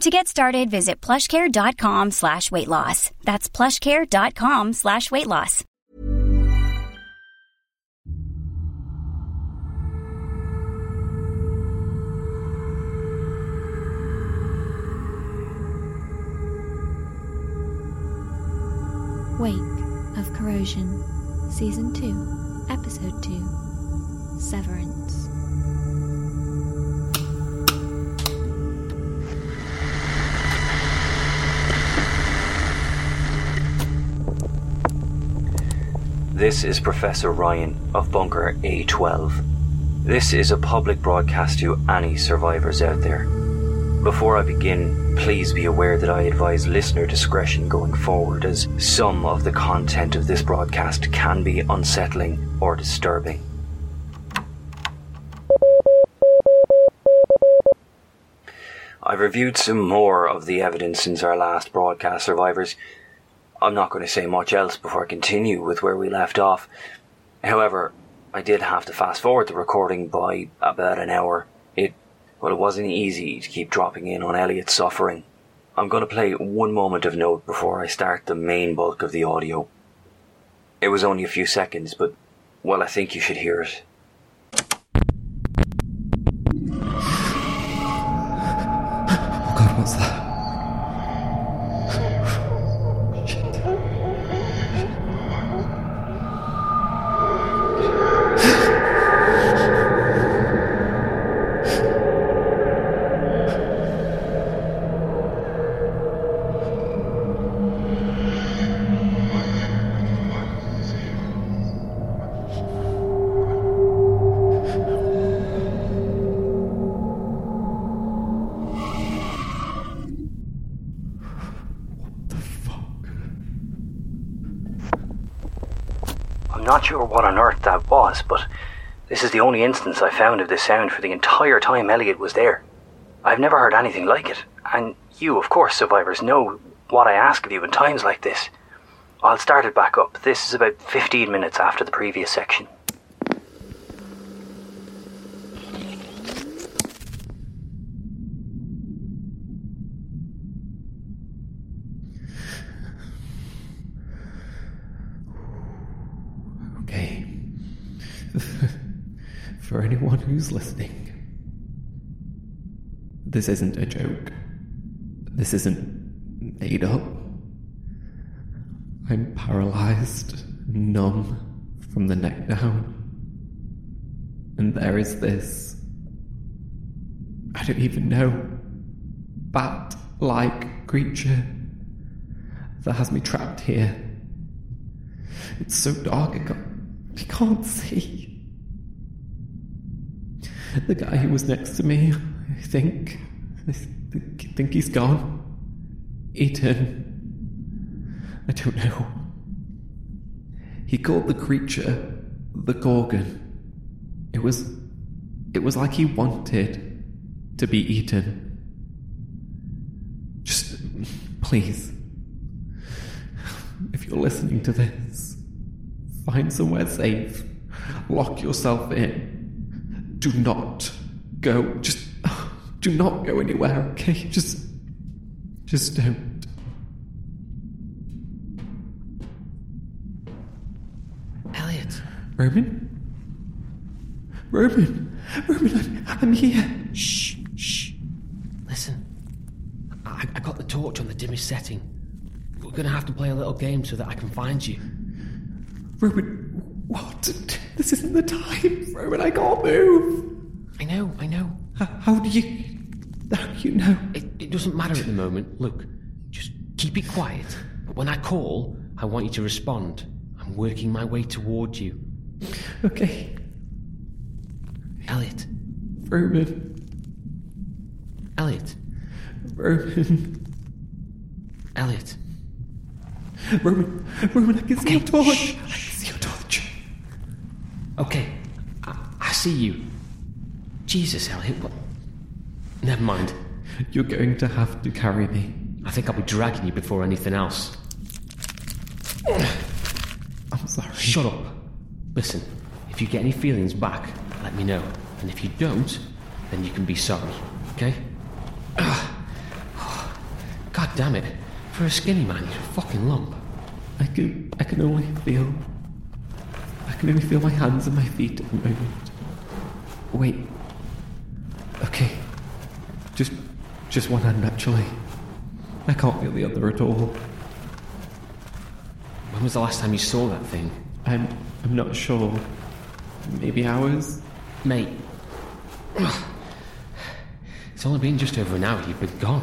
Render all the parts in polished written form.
To get started, visit plushcare.com/weightloss. That's plushcare.com/weightloss. Wake of Corrosion, Season 2, Episode 2, Severance. This is Professor Ryan of Bunker A-12. This is a public broadcast to any survivors out there. Before I begin, please be aware that I advise listener discretion going forward, as some of the content of this broadcast can be unsettling or disturbing. I've reviewed some more of the evidence since our last broadcast, survivors. I'm not going to say much else before I continue with where we left off. However, I did have to fast forward the recording by about an hour. It wasn't easy to keep dropping in on Elliot's suffering. I'm going to play one moment of note before I start the main bulk of the audio. It was only a few seconds, but, well, I think you should hear it. Oh God, what's that? Not sure what on earth that was, but this is the only instance I found of this sound for the entire time Elliot was there. I've never heard anything like it, and you, of course, survivors, know what I ask of you in times like this. I'll start it back up. This is about 15 minutes after the previous section. For anyone who's listening, this isn't a joke. This isn't made up. I'm paralyzed, numb from the neck down. And there is this, I don't even know, bat-like creature that has me trapped here. It's so dark I can't see. The guy who was next to me, I think he's gone. Eaten. I don't know. He called the creature the Gorgon. It was like he wanted to be eaten. Please, if you're listening to this, find somewhere safe. Lock yourself in. Do not go. Just do not go anywhere, okay? Just don't. Elliot. Roman, I'm here. Shh, shh. Listen. I got the torch on the dimmest setting. We're going to have to play a little game so that I can find you. Roman, what? This isn't the time. Roman, I can't move. I know. How do you know? It doesn't matter at the moment. Look, just keep it quiet. But when I call, I want you to respond. I'm working my way towards you. Okay. Elliot. Roman. Elliot. Elliot. Roman, I can see your torch. I can see your torch. Okay, I see you. Jesus, Elliot, what? Never mind. You're going to have to carry me. I think I'll be dragging you before anything else. I'm sorry. Shut up. Listen, if you get any feelings back, let me know. And if you don't, then you can be sorry, okay? God damn it. For a skinny man, you're a fucking lump. I can only feel my hands and my feet at the moment. Wait. Okay. Just one hand, actually. I can't feel the other at all. When was the last time you saw that thing? I'm not sure. Maybe hours? Mate. It's only been just over an hour you've been gone.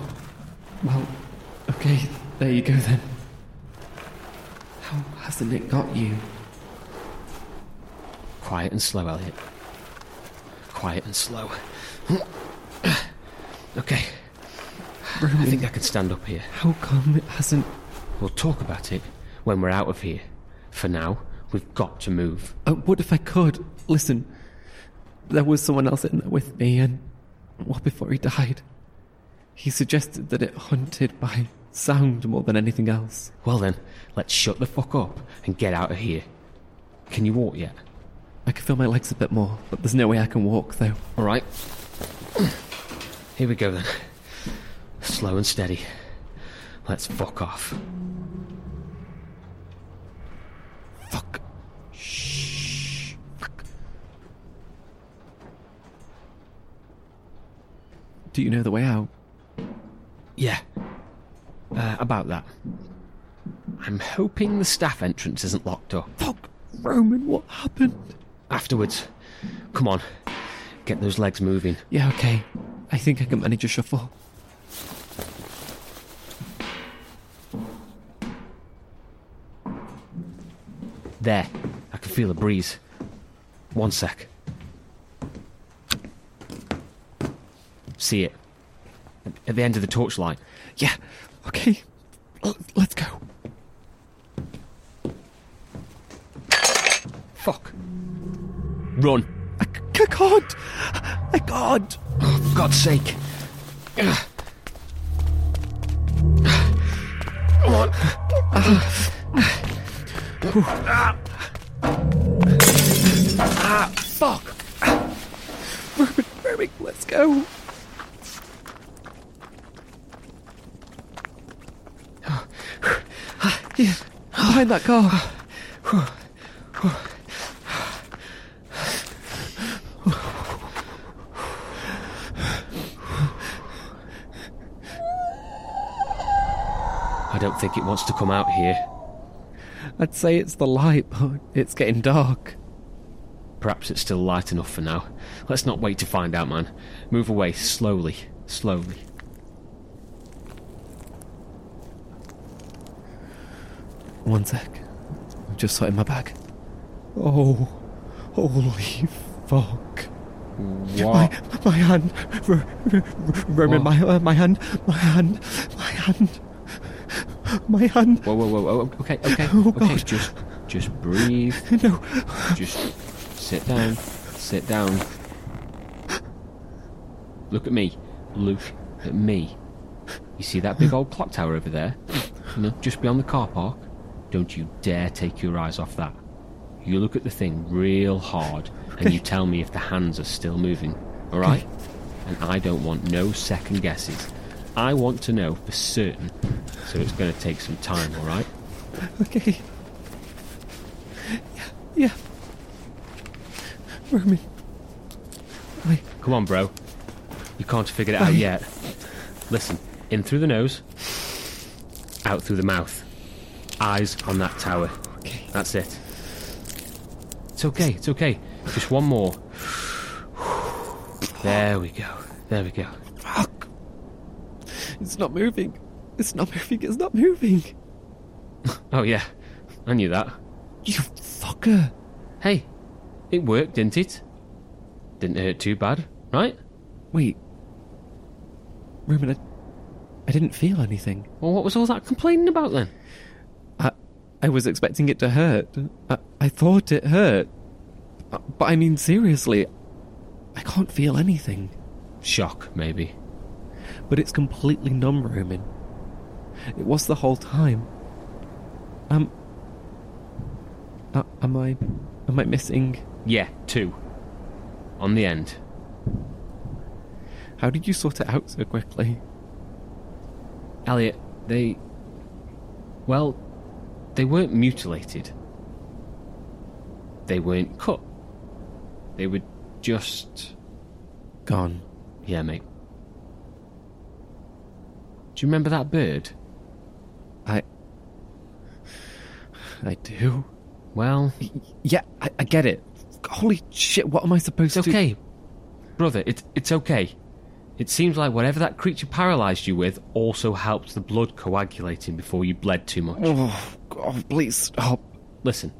Well, okay, there you go then. How hasn't it got you? Quiet and slow, Elliot. Quiet and slow. Okay. Roman, I think I can stand up here. How come it hasn't... We'll talk about it when we're out of here. For now, we've got to move. What if I could? Listen, there was someone else in there with me, and well before he died. He suggested that it hunted by sound more than anything else. Well then, let's shut the fuck up and get out of here. Can you walk yet? I can feel my legs a bit more, but there's no way I can walk though. Alright. Here we go then. Slow and steady. Let's fuck off. Fuck. Shh. Fuck. Do you know the way out? Yeah. About that. I'm hoping the staff entrance isn't locked up. Fuck, Roman, what happened? Afterwards. Come on. Get those legs moving. Yeah, okay. I think I can manage a shuffle. There. I can feel a breeze. One sec. See it. At the end of the torchlight. Yeah, okay. Let's go. Fuck. Run. I can't. I can't. Oh, for God's sake. Come on. Fuck. Roman, let's go. He's behind that car. I don't think it wants to come out here. I'd say it's the light, but it's getting dark. Perhaps it's still light enough for now. Let's not wait to find out, man. Move away slowly, slowly. One sec. I'm just sorting my bag. Oh, holy fuck. What? My hand. Roman, my hand. Whoa. Okay. Oh, okay, just breathe. No. Just sit down. Look at me. You see that big old clock tower over there? You know, just beyond the car park? Don't you dare take your eyes off that. You look at the thing real hard, and you tell me if the hands are still moving, all right? And I don't want no second guesses. I want to know for certain, so it's going to take some time, all right? Okay. Yeah. Roman. Wait. Come on, bro. You can't have figured it out yet. Listen, in through the nose, out through the mouth. Eyes on that tower. Okay. That's it. It's okay. Just one more. There we go. Fuck. It's not moving. Oh, yeah. I knew that. You fucker. Hey, it worked, didn't it? Didn't hurt too bad, right? Wait. Ruben, I didn't feel anything. Well, what was all that complaining about, then? I was expecting it to hurt. I thought it hurt. But I mean, seriously, I can't feel anything. Shock, maybe. But it's completely numb, Roman. It was the whole time. Am I missing? Yeah, two. On the end. How did you sort it out so quickly? Elliot, they weren't mutilated. They weren't cut. They were just... gone. Yeah, mate. Do you remember that bird? I do. Well... yeah, I get it. Holy shit, what am I supposed to... It's okay. Brother, it's okay. It seems like whatever that creature paralysed you with also helped the blood coagulating before you bled too much. Oh, God, please stop. Listen,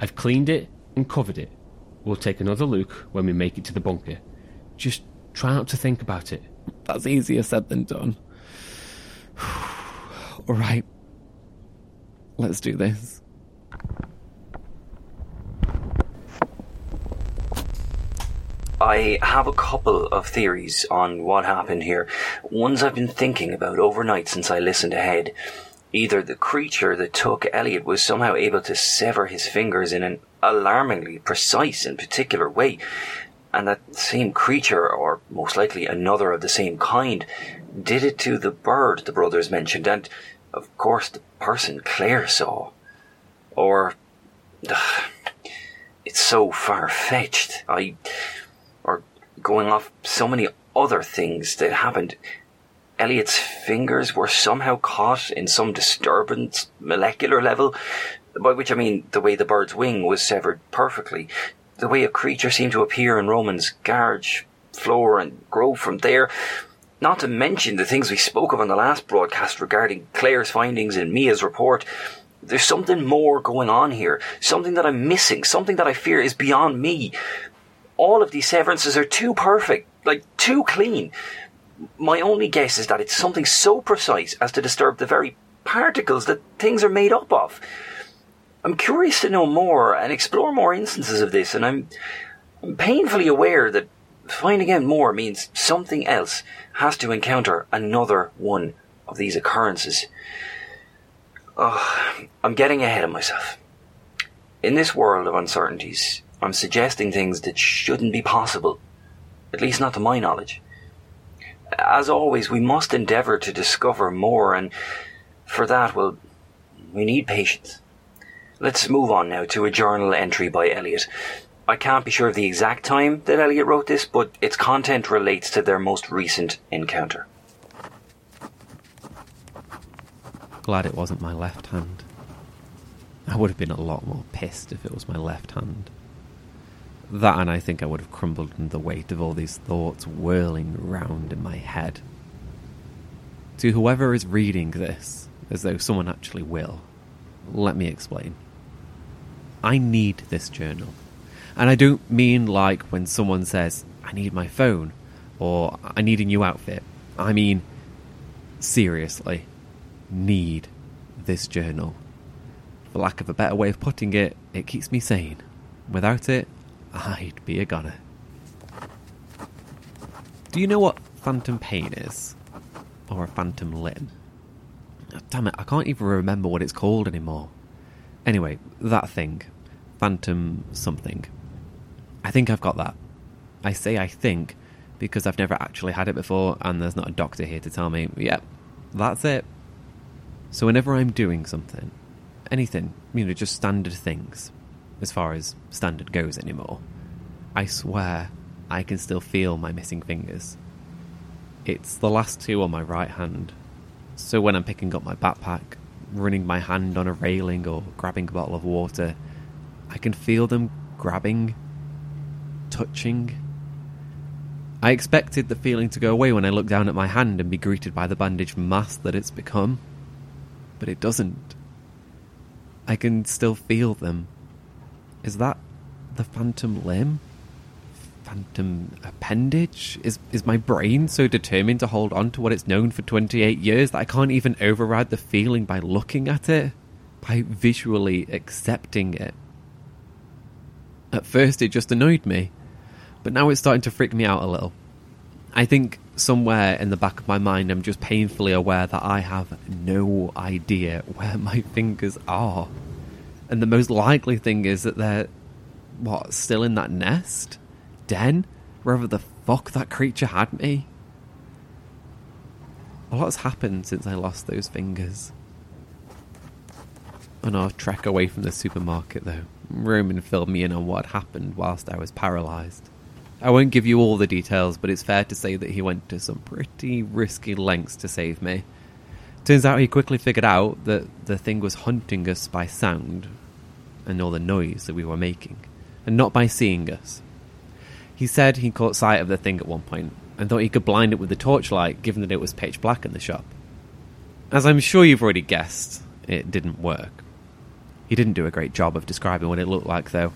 I've cleaned it and covered it. We'll take another look when we make it to the bunker. Just try not to think about it. That's easier said than done. All right. Let's do this. I have a couple of theories on what happened here. Ones I've been thinking about overnight since I listened ahead. Either the creature that took Elliot was somehow able to sever his fingers in an alarmingly precise and particular way, and that same creature, or most likely another of the same kind, did it to the bird the brothers mentioned, and, of course, the person Claire saw. Or... it's so far-fetched. Going off so many other things that happened. Elliot's fingers were somehow caught in some disturbance, molecular level, by which I mean the way the bird's wing was severed perfectly, the way a creature seemed to appear in Roman's garage floor and grow from there, not to mention the things we spoke of on the last broadcast regarding Claire's findings and Mia's report. There's something more going on here, something that I'm missing, something that I fear is beyond me. All of these severances are too perfect, like too clean. My only guess is that it's something so precise as to disturb the very particles that things are made up of. I'm curious to know more and explore more instances of this, and I'm painfully aware that finding out more means something else has to encounter another one of these occurrences. Oh, I'm getting ahead of myself. In this world of uncertainties, I'm suggesting things that shouldn't be possible, at least not to my knowledge. As always, we must endeavour to discover more, and for that, we need patience. Let's move on now to a journal entry by Elliot. I can't be sure of the exact time that Elliot wrote this, but its content relates to their most recent encounter. Glad it wasn't my left hand. I would have been a lot more pissed if it was my left hand. That, and I think I would have crumbled under the weight of all these thoughts whirling round in my head. To whoever is reading this, as though someone actually will, let me explain. I need this journal. And I don't mean like when someone says, I need my phone, or I need a new outfit. I mean, seriously, need this journal. For lack of a better way of putting it, it keeps me sane. Without it, I'd be a goner. Do you know what phantom pain is? or a phantom limb. Oh, damn it, I can't even remember what it's called anymore. Anyway, that thing. Phantom something. I think I've got that. I say I think because I've never actually had it before and there's not a doctor here to tell me, yep, that's it. So whenever I'm doing something, anything, just standard things, as far as standard goes anymore, I swear I can still feel my missing fingers. It's the last two on my right hand. So when I'm picking up my backpack, running my hand on a railing or grabbing a bottle of water, I can feel them grabbing, touching. I expected the feeling to go away when I look down at my hand and be greeted by the bandage mass that it's become, but it doesn't. I can still feel them. Is that the phantom limb? Phantom appendage? Is my brain so determined to hold on to what it's known for 28 years that I can't even override the feeling by looking at it? By visually accepting it? At first it just annoyed me, but now it's starting to freak me out a little. I think somewhere in the back of my mind I'm just painfully aware that I have no idea where my fingers are. And the most likely thing is that they're, still in that nest? Den, wherever the fuck that creature had me. A lot's happened since I lost those fingers. On our trek away from the supermarket, though, Roman filled me in on what happened whilst I was paralysed. I won't give you all the details, but it's fair to say that he went to some pretty risky lengths to save me. Turns out he quickly figured out that the thing was hunting us by sound and all the noise that we were making, and not by seeing us. He said he caught sight of the thing at one point and thought he could blind it with the torchlight, given that it was pitch black in the shop. As I'm sure you've already guessed, it didn't work. He didn't do a great job of describing what it looked like, though.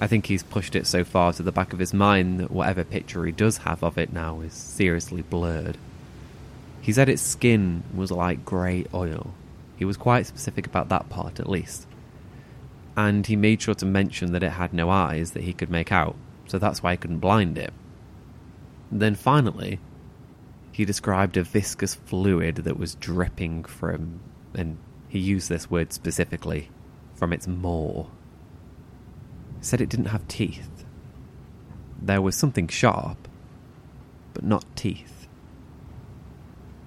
I think he's pushed it so far to the back of his mind that whatever picture he does have of it now is seriously blurred. He said its skin was like grey oil. He was quite specific about that part, at least. And he made sure to mention that it had no eyes that he could make out, so that's why I couldn't blind it. Then finally, he described a viscous fluid that was dripping from, and he used this word specifically, from its maw. He said it didn't have teeth. There was something sharp, but not teeth.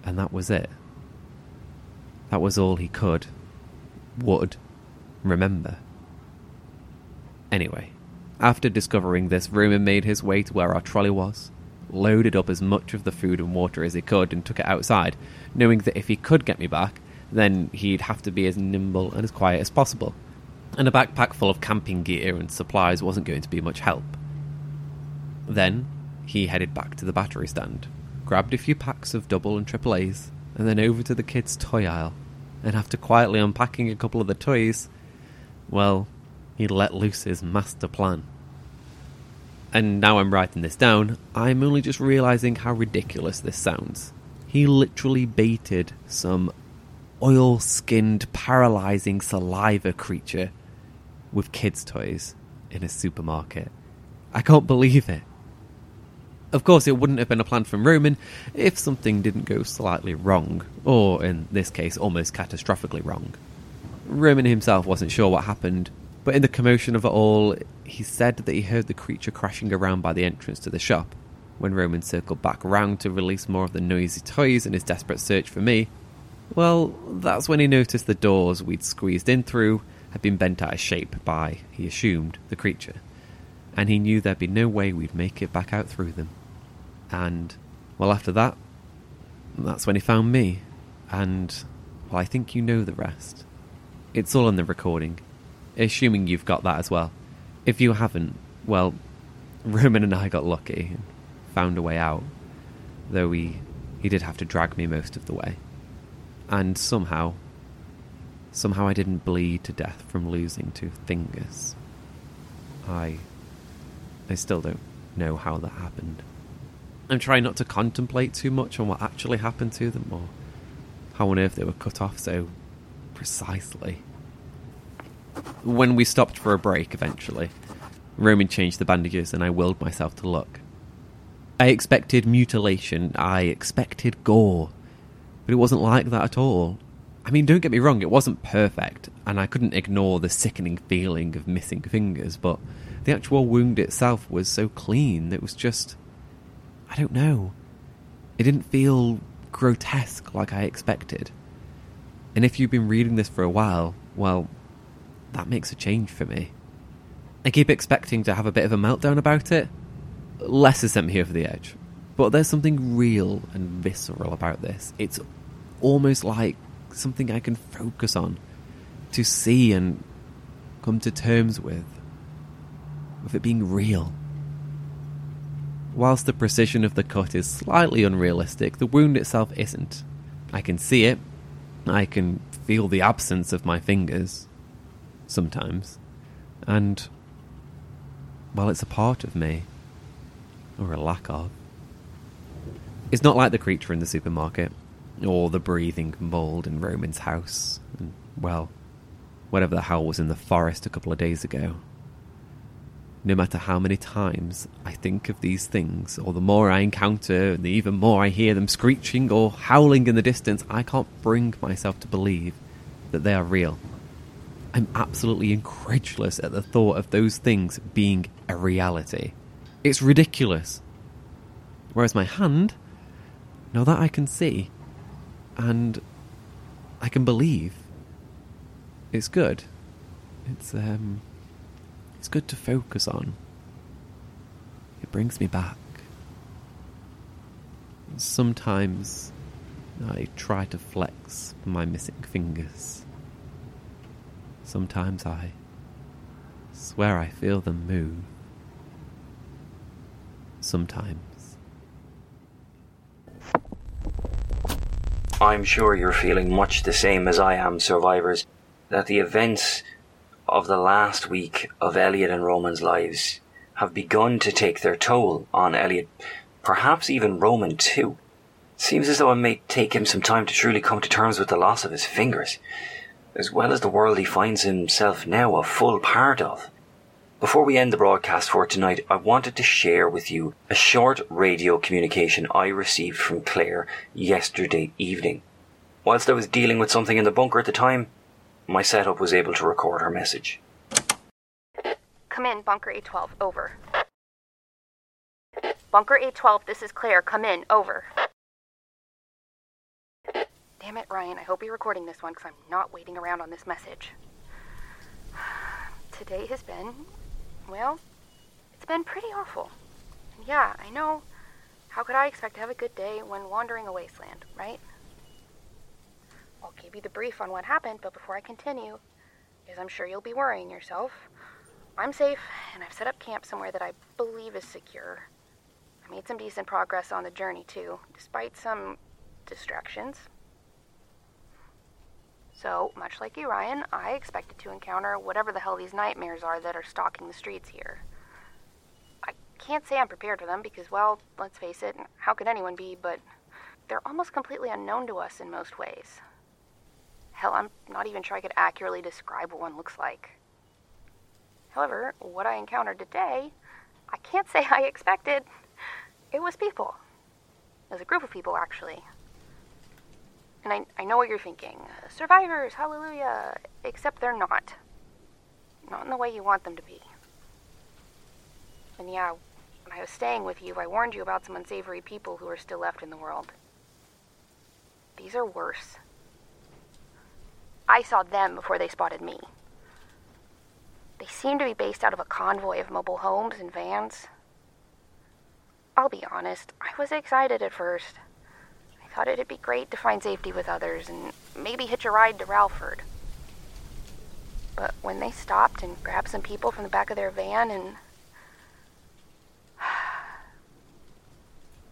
And that was it. That was all he would, remember. Anyway, after discovering this, Roman made his way to where our trolley was, loaded up as much of the food and water as he could and took it outside, knowing that if he could get me back, then he'd have to be as nimble and as quiet as possible. And a backpack full of camping gear and supplies wasn't going to be much help. Then he headed back to the battery stand, grabbed a few packs of double and triple A's, and then over to the kids' toy aisle. And after quietly unpacking a couple of the toys, well, he let loose his master plan. And now I'm writing this down, I'm only just realising how ridiculous this sounds. He literally baited some oil-skinned, paralysing saliva creature with kids' toys in a supermarket. I can't believe it. Of course, it wouldn't have been a plan from Roman if something didn't go slightly wrong, or in this case, almost catastrophically wrong. Roman himself wasn't sure what happened, but in the commotion of it all, he said that he heard the creature crashing around by the entrance to the shop. When Roman circled back round to release more of the noisy toys in his desperate search for me, well, that's when he noticed the doors we'd squeezed in through had been bent out of shape by, he assumed, the creature. And he knew there'd be no way we'd make it back out through them. And, well, after that, that's when he found me. And, well, I think you know the rest. It's all in the recording, assuming you've got that as well. If you haven't, well, Roman and I got lucky and found a way out. Though he did have to drag me most of the way. And somehow I didn't bleed to death from losing two fingers. I still don't know how that happened. I'm trying not to contemplate too much on what actually happened to them, or how on earth they were cut off so precisely. When we stopped for a break eventually, Roman changed the bandages and I willed myself to look. I expected mutilation, I expected gore. but it wasn't like that at all. I mean, don't get me wrong, it wasn't perfect, and I couldn't ignore the sickening feeling of missing fingers, but the actual wound itself was so clean that it was just... I don't know. It didn't feel grotesque like I expected. And if you've been reading this for a while, well, that makes a change for me. I keep expecting to have a bit of a meltdown about it. Less is sent me over the edge. But there's something real and visceral about this. It's almost like something I can focus on, to see and come to terms with it being real. Whilst the precision of the cut is slightly unrealistic, the wound itself isn't. I can see it. I can feel the absence of my fingers. Sometimes. And, well, it's a part of me. Or a lack of. It's not like the creature in the supermarket. Or the breathing mould in Roman's house. And, well, whatever the hell was in the forest a couple of days ago. No matter how many times I think of these things, or the more I encounter, and the even more I hear them screeching or howling in the distance, I can't bring myself to believe that they are real. I'm absolutely incredulous at the thought of those things being a reality. It's ridiculous. Whereas my hand, now that I can see, and I can believe, it's good. It's good to focus on. It brings me back. Sometimes I try to flex my missing fingers. Sometimes I swear I feel them move. Sometimes. I'm sure you're feeling much the same as I am, survivors, that the events of the last week of Elliot and Roman's lives have begun to take their toll on Elliot, perhaps even Roman too. Seems as though it may take him some time to truly come to terms with the loss of his fingers, as well as the world he finds himself now a full part of. Before we end the broadcast for tonight, I wanted to share with you a short radio communication I received from Claire yesterday evening. Whilst I was dealing with something in the bunker at the time, my setup was able to record her message. Come in, Bunker A-12, over. Bunker A-12, this is Claire, come in, over. Damn it, Ryan, I hope you're recording this one, because I'm not waiting around on this message. Today has been, well, it's been pretty awful. And yeah, I know, how could I expect to have a good day when wandering a wasteland, right? I'll give you the brief on what happened, but before I continue, because I'm sure you'll be worrying yourself, I'm safe, and I've set up camp somewhere that I believe is secure. I made some decent progress on the journey, too, despite some distractions. So, much like you, Ryan, I expected to encounter whatever the hell these nightmares are that are stalking the streets here. I can't say I'm prepared for them because, well, let's face it, how could anyone be, but they're almost completely unknown to us in most ways. Hell, I'm not even sure I could accurately describe what one looks like. However, what I encountered today, I can't say I expected. It was people. It was a group of people, actually. And I know what you're thinking. Survivors, hallelujah. Except they're not. Not in the way you want them to be. And yeah, when I was staying with you, I warned you about some unsavory people who are still left in the world. These are worse. I saw them before they spotted me. They seem to be based out of a convoy of mobile homes and vans. I'll be honest, I was excited at first. I thought it'd be great to find safety with others and maybe hitch a ride to Ralford. But when they stopped and grabbed some people from the back of their van and...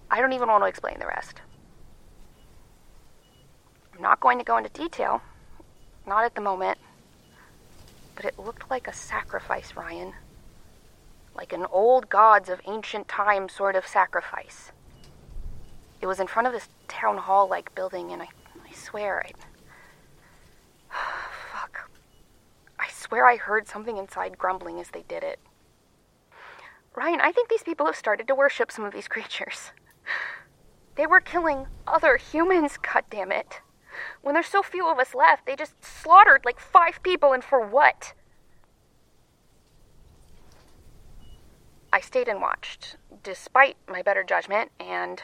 I don't even want to explain the rest. I'm not going to go into detail. Not at the moment, but it looked like a sacrifice, Ryan. Like an old gods of ancient time sort of sacrifice. It was in front of this town hall-like building, and I swear Fuck. I swear I heard something inside grumbling as they did it. Ryan, I think these people have started to worship some of these creatures. They were killing other humans, goddammit. When there's so few of us left, they just slaughtered like 5 people, and for what? I stayed and watched, despite my better judgment, and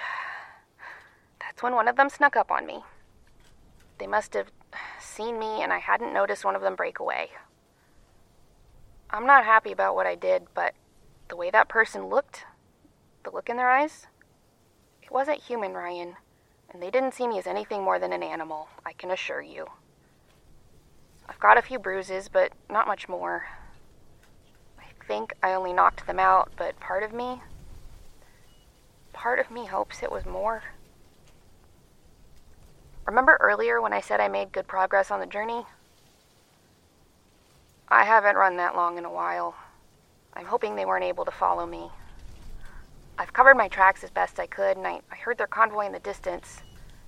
that's when one of them snuck up on me. They must have seen me, and I hadn't noticed one of them break away. I'm not happy about what I did, but the way that person looked, the look in their eyes, it wasn't human, Ryan, and they didn't see me as anything more than an animal, I can assure you. I've got a few bruises, but not much more. I think I only knocked them out, but part of me hopes it was more. Remember earlier when I said I made good progress on the journey? I haven't run that long in a while. I'm hoping they weren't able to follow me. I've covered my tracks as best I could, and I heard their convoy in the distance.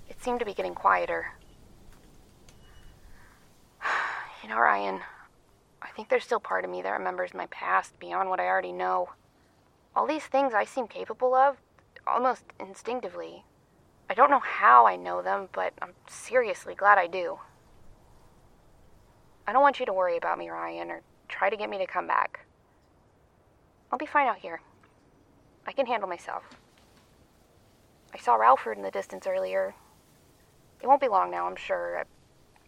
It seemed to be getting quieter. You know, Ryan, I think there's still part of me that remembers my past beyond what I already know. All these things I seem capable of, almost instinctively. I don't know how I know them, but I'm seriously glad I do. I don't want you to worry about me, Ryan, or try to get me to come back. I'll be fine out here. I can handle myself. I saw Ralford in the distance earlier. It won't be long now, I'm sure.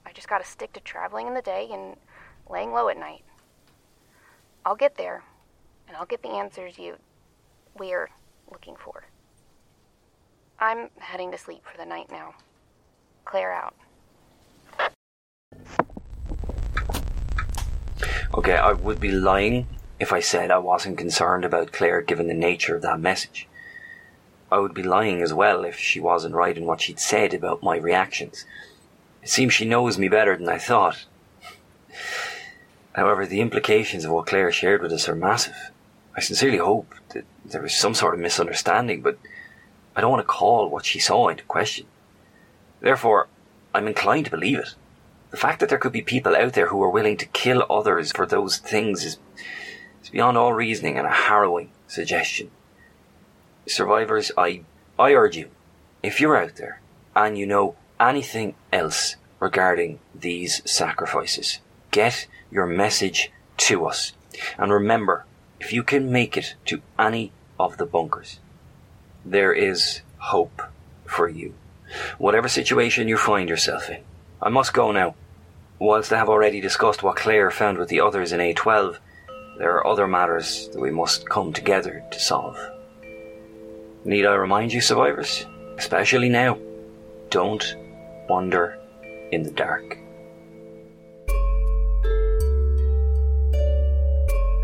I just gotta stick to traveling in the day and laying low at night. I'll get there, and I'll get the answers we're looking for. I'm heading to sleep for the night now. Claire out. Okay, I would be lying if I said I wasn't concerned about Claire given the nature of that message. I would be lying as well if she wasn't right in what she'd said about my reactions. It seems she knows me better than I thought. However, the implications of what Claire shared with us are massive. I sincerely hope that there was some sort of misunderstanding, but I don't want to call what she saw into question. Therefore, I'm inclined to believe it. The fact that there could be people out there who are willing to kill others for those things is beyond all reasoning and a harrowing suggestion. Survivors, I urge you, if you're out there and you know anything else regarding these sacrifices, get your message to us. And remember, if you can make it to any of the bunkers, there is hope for you. Whatever situation you find yourself in. I must go now. Whilst I have already discussed what Claire found with the others in A-12, there are other matters that we must come together to solve. Need I remind you, survivors? Especially now. Don't wander in the dark.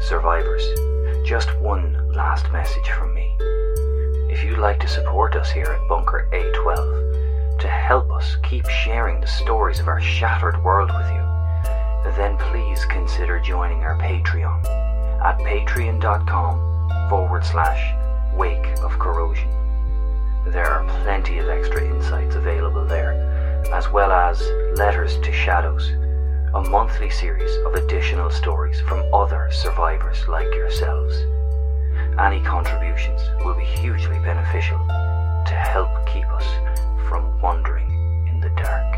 Survivors, just one last message from me. If you'd like to support us here at Bunker A-12, to help us keep sharing the stories of our shattered world with you, then please consider joining our Patreon at patreon.com/Wake of Corrosion. There are plenty of extra insights available there, as well as Letters to Shadows, a monthly series of additional stories from other survivors like yourselves. Any contributions will be hugely beneficial to help keep us from wandering in the dark.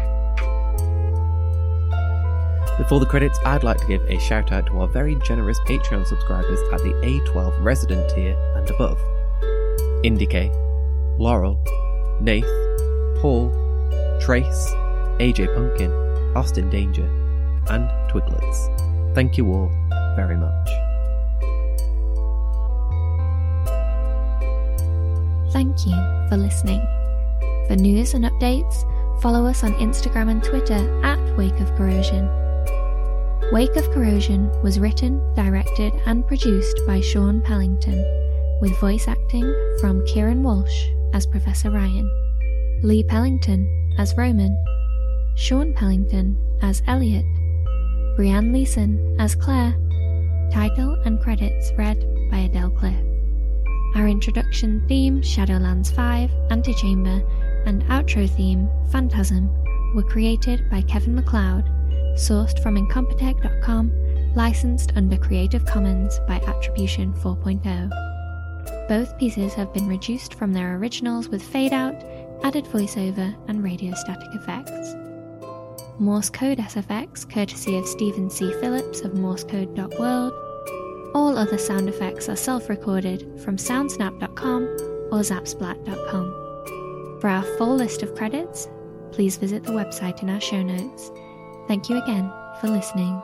Before the credits, I'd like to give a shout out to our very generous Patreon subscribers at the A12 resident tier and above. Indike, Laurel, Nath, Paul, Trace, AJ Pumpkin, Austin Danger, and Twiglets. Thank you all very much. Thank you for listening. For news and updates, follow us on Instagram and Twitter at Wake of Corrosion. Wake of Corrosion was written, directed, and produced by Sean Pellington, with voice acting from Kieran Walsh as Professor Ryan, Lee Pellington as Roman, Sean Pellington as Elliot, Brianne Leeson as Claire. Title and credits read by Adele Cliff. Our introduction theme, Shadowlands 5, Antechamber, and outro theme, Phantasm, were created by Kevin MacLeod, sourced from incompetech.com, licensed under Creative Commons by Attribution 4.0. Both pieces have been reduced from their originals with fade-out, added voiceover and radio static effects. Morse Code SFX, courtesy of Stephen C. Phillips of morsecode.world. All other sound effects are self-recorded from soundsnap.com or zapsplat.com. For our full list of credits, please visit the website in our show notes. Thank you again for listening.